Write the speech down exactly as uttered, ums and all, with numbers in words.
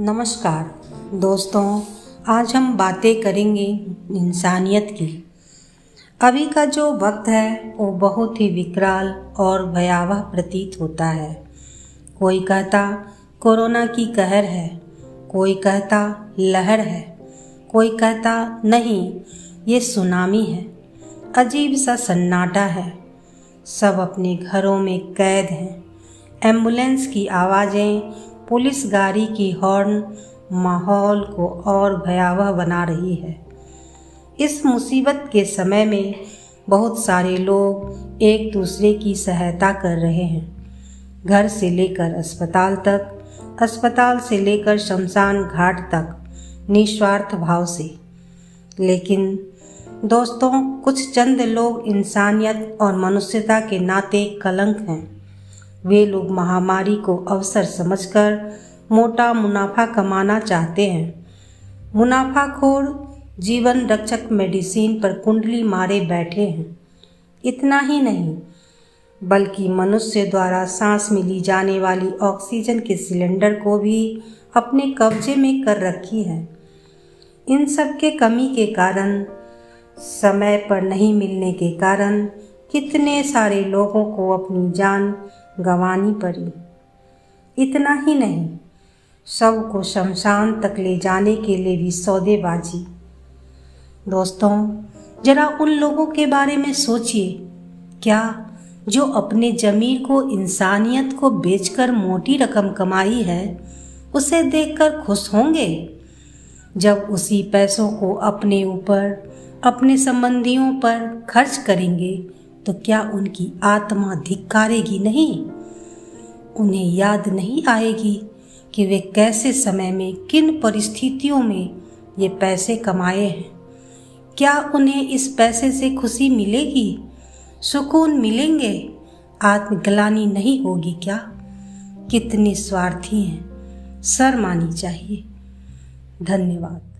नमस्कार दोस्तों, आज हम बातें करेंगे इंसानियत की। अभी का जो वक्त है वो बहुत ही विकराल और भयावह प्रतीत होता है। कोई कहता कोरोना की कहर है, कोई कहता लहर है, कोई कहता नहीं ये सुनामी है। अजीब सा सन्नाटा है, सब अपने घरों में कैद हैं। एम्बुलेंस की आवाज़ें, पुलिस गाड़ी की हॉर्न माहौल को और भयावह बना रही है। इस मुसीबत के समय में बहुत सारे लोग एक दूसरे की सहायता कर रहे हैं। घर से लेकर अस्पताल तक, अस्पताल से लेकर शमशान घाट तक, निस्वार्थ भाव से। लेकिन दोस्तों, कुछ चंद लोग इंसानियत और मनुष्यता के नाते कलंक हैं। वे लोग महामारी को अवसर समझकर मोटा मुनाफा कमाना चाहते हैं। मुनाफाखोर जीवन रक्षक मेडिसिन पर कुंडली मारे बैठे हैं। इतना ही नहीं, बल्कि मनुष्य द्वारा सांस में ली जाने वाली ऑक्सीजन के सिलेंडर को भी अपने कब्जे में कर रखी है। इन सब के कमी के कारण, समय पर नहीं मिलने के कारण कितने सारे लोगों को अपनी जान गंवानी पड़ी। इतना ही नहीं, सब को शमशान तक ले जाने के लिए भी सौदेबाजी। दोस्तों, जरा उन लोगों के बारे में सोचिए क्या जो अपने ज़मीर को, इंसानियत को बेचकर मोटी रकम कमाई है। उसे देखकर खुश होंगे जब उसी पैसों को अपने ऊपर, अपने संबंधियों पर खर्च करेंगे, तो क्या उनकी आत्मा धिक्कारेगी नहीं? उन्हें याद नहीं आएगी कि वे कैसे समय में, किन परिस्थितियों में ये पैसे कमाए हैं? क्या उन्हें इस पैसे से खुशी मिलेगी, सुकून मिलेंगे, आत्मग्लानि नहीं होगी क्या? कितने स्वार्थी हैं, शर्म आनी चाहिए। धन्यवाद।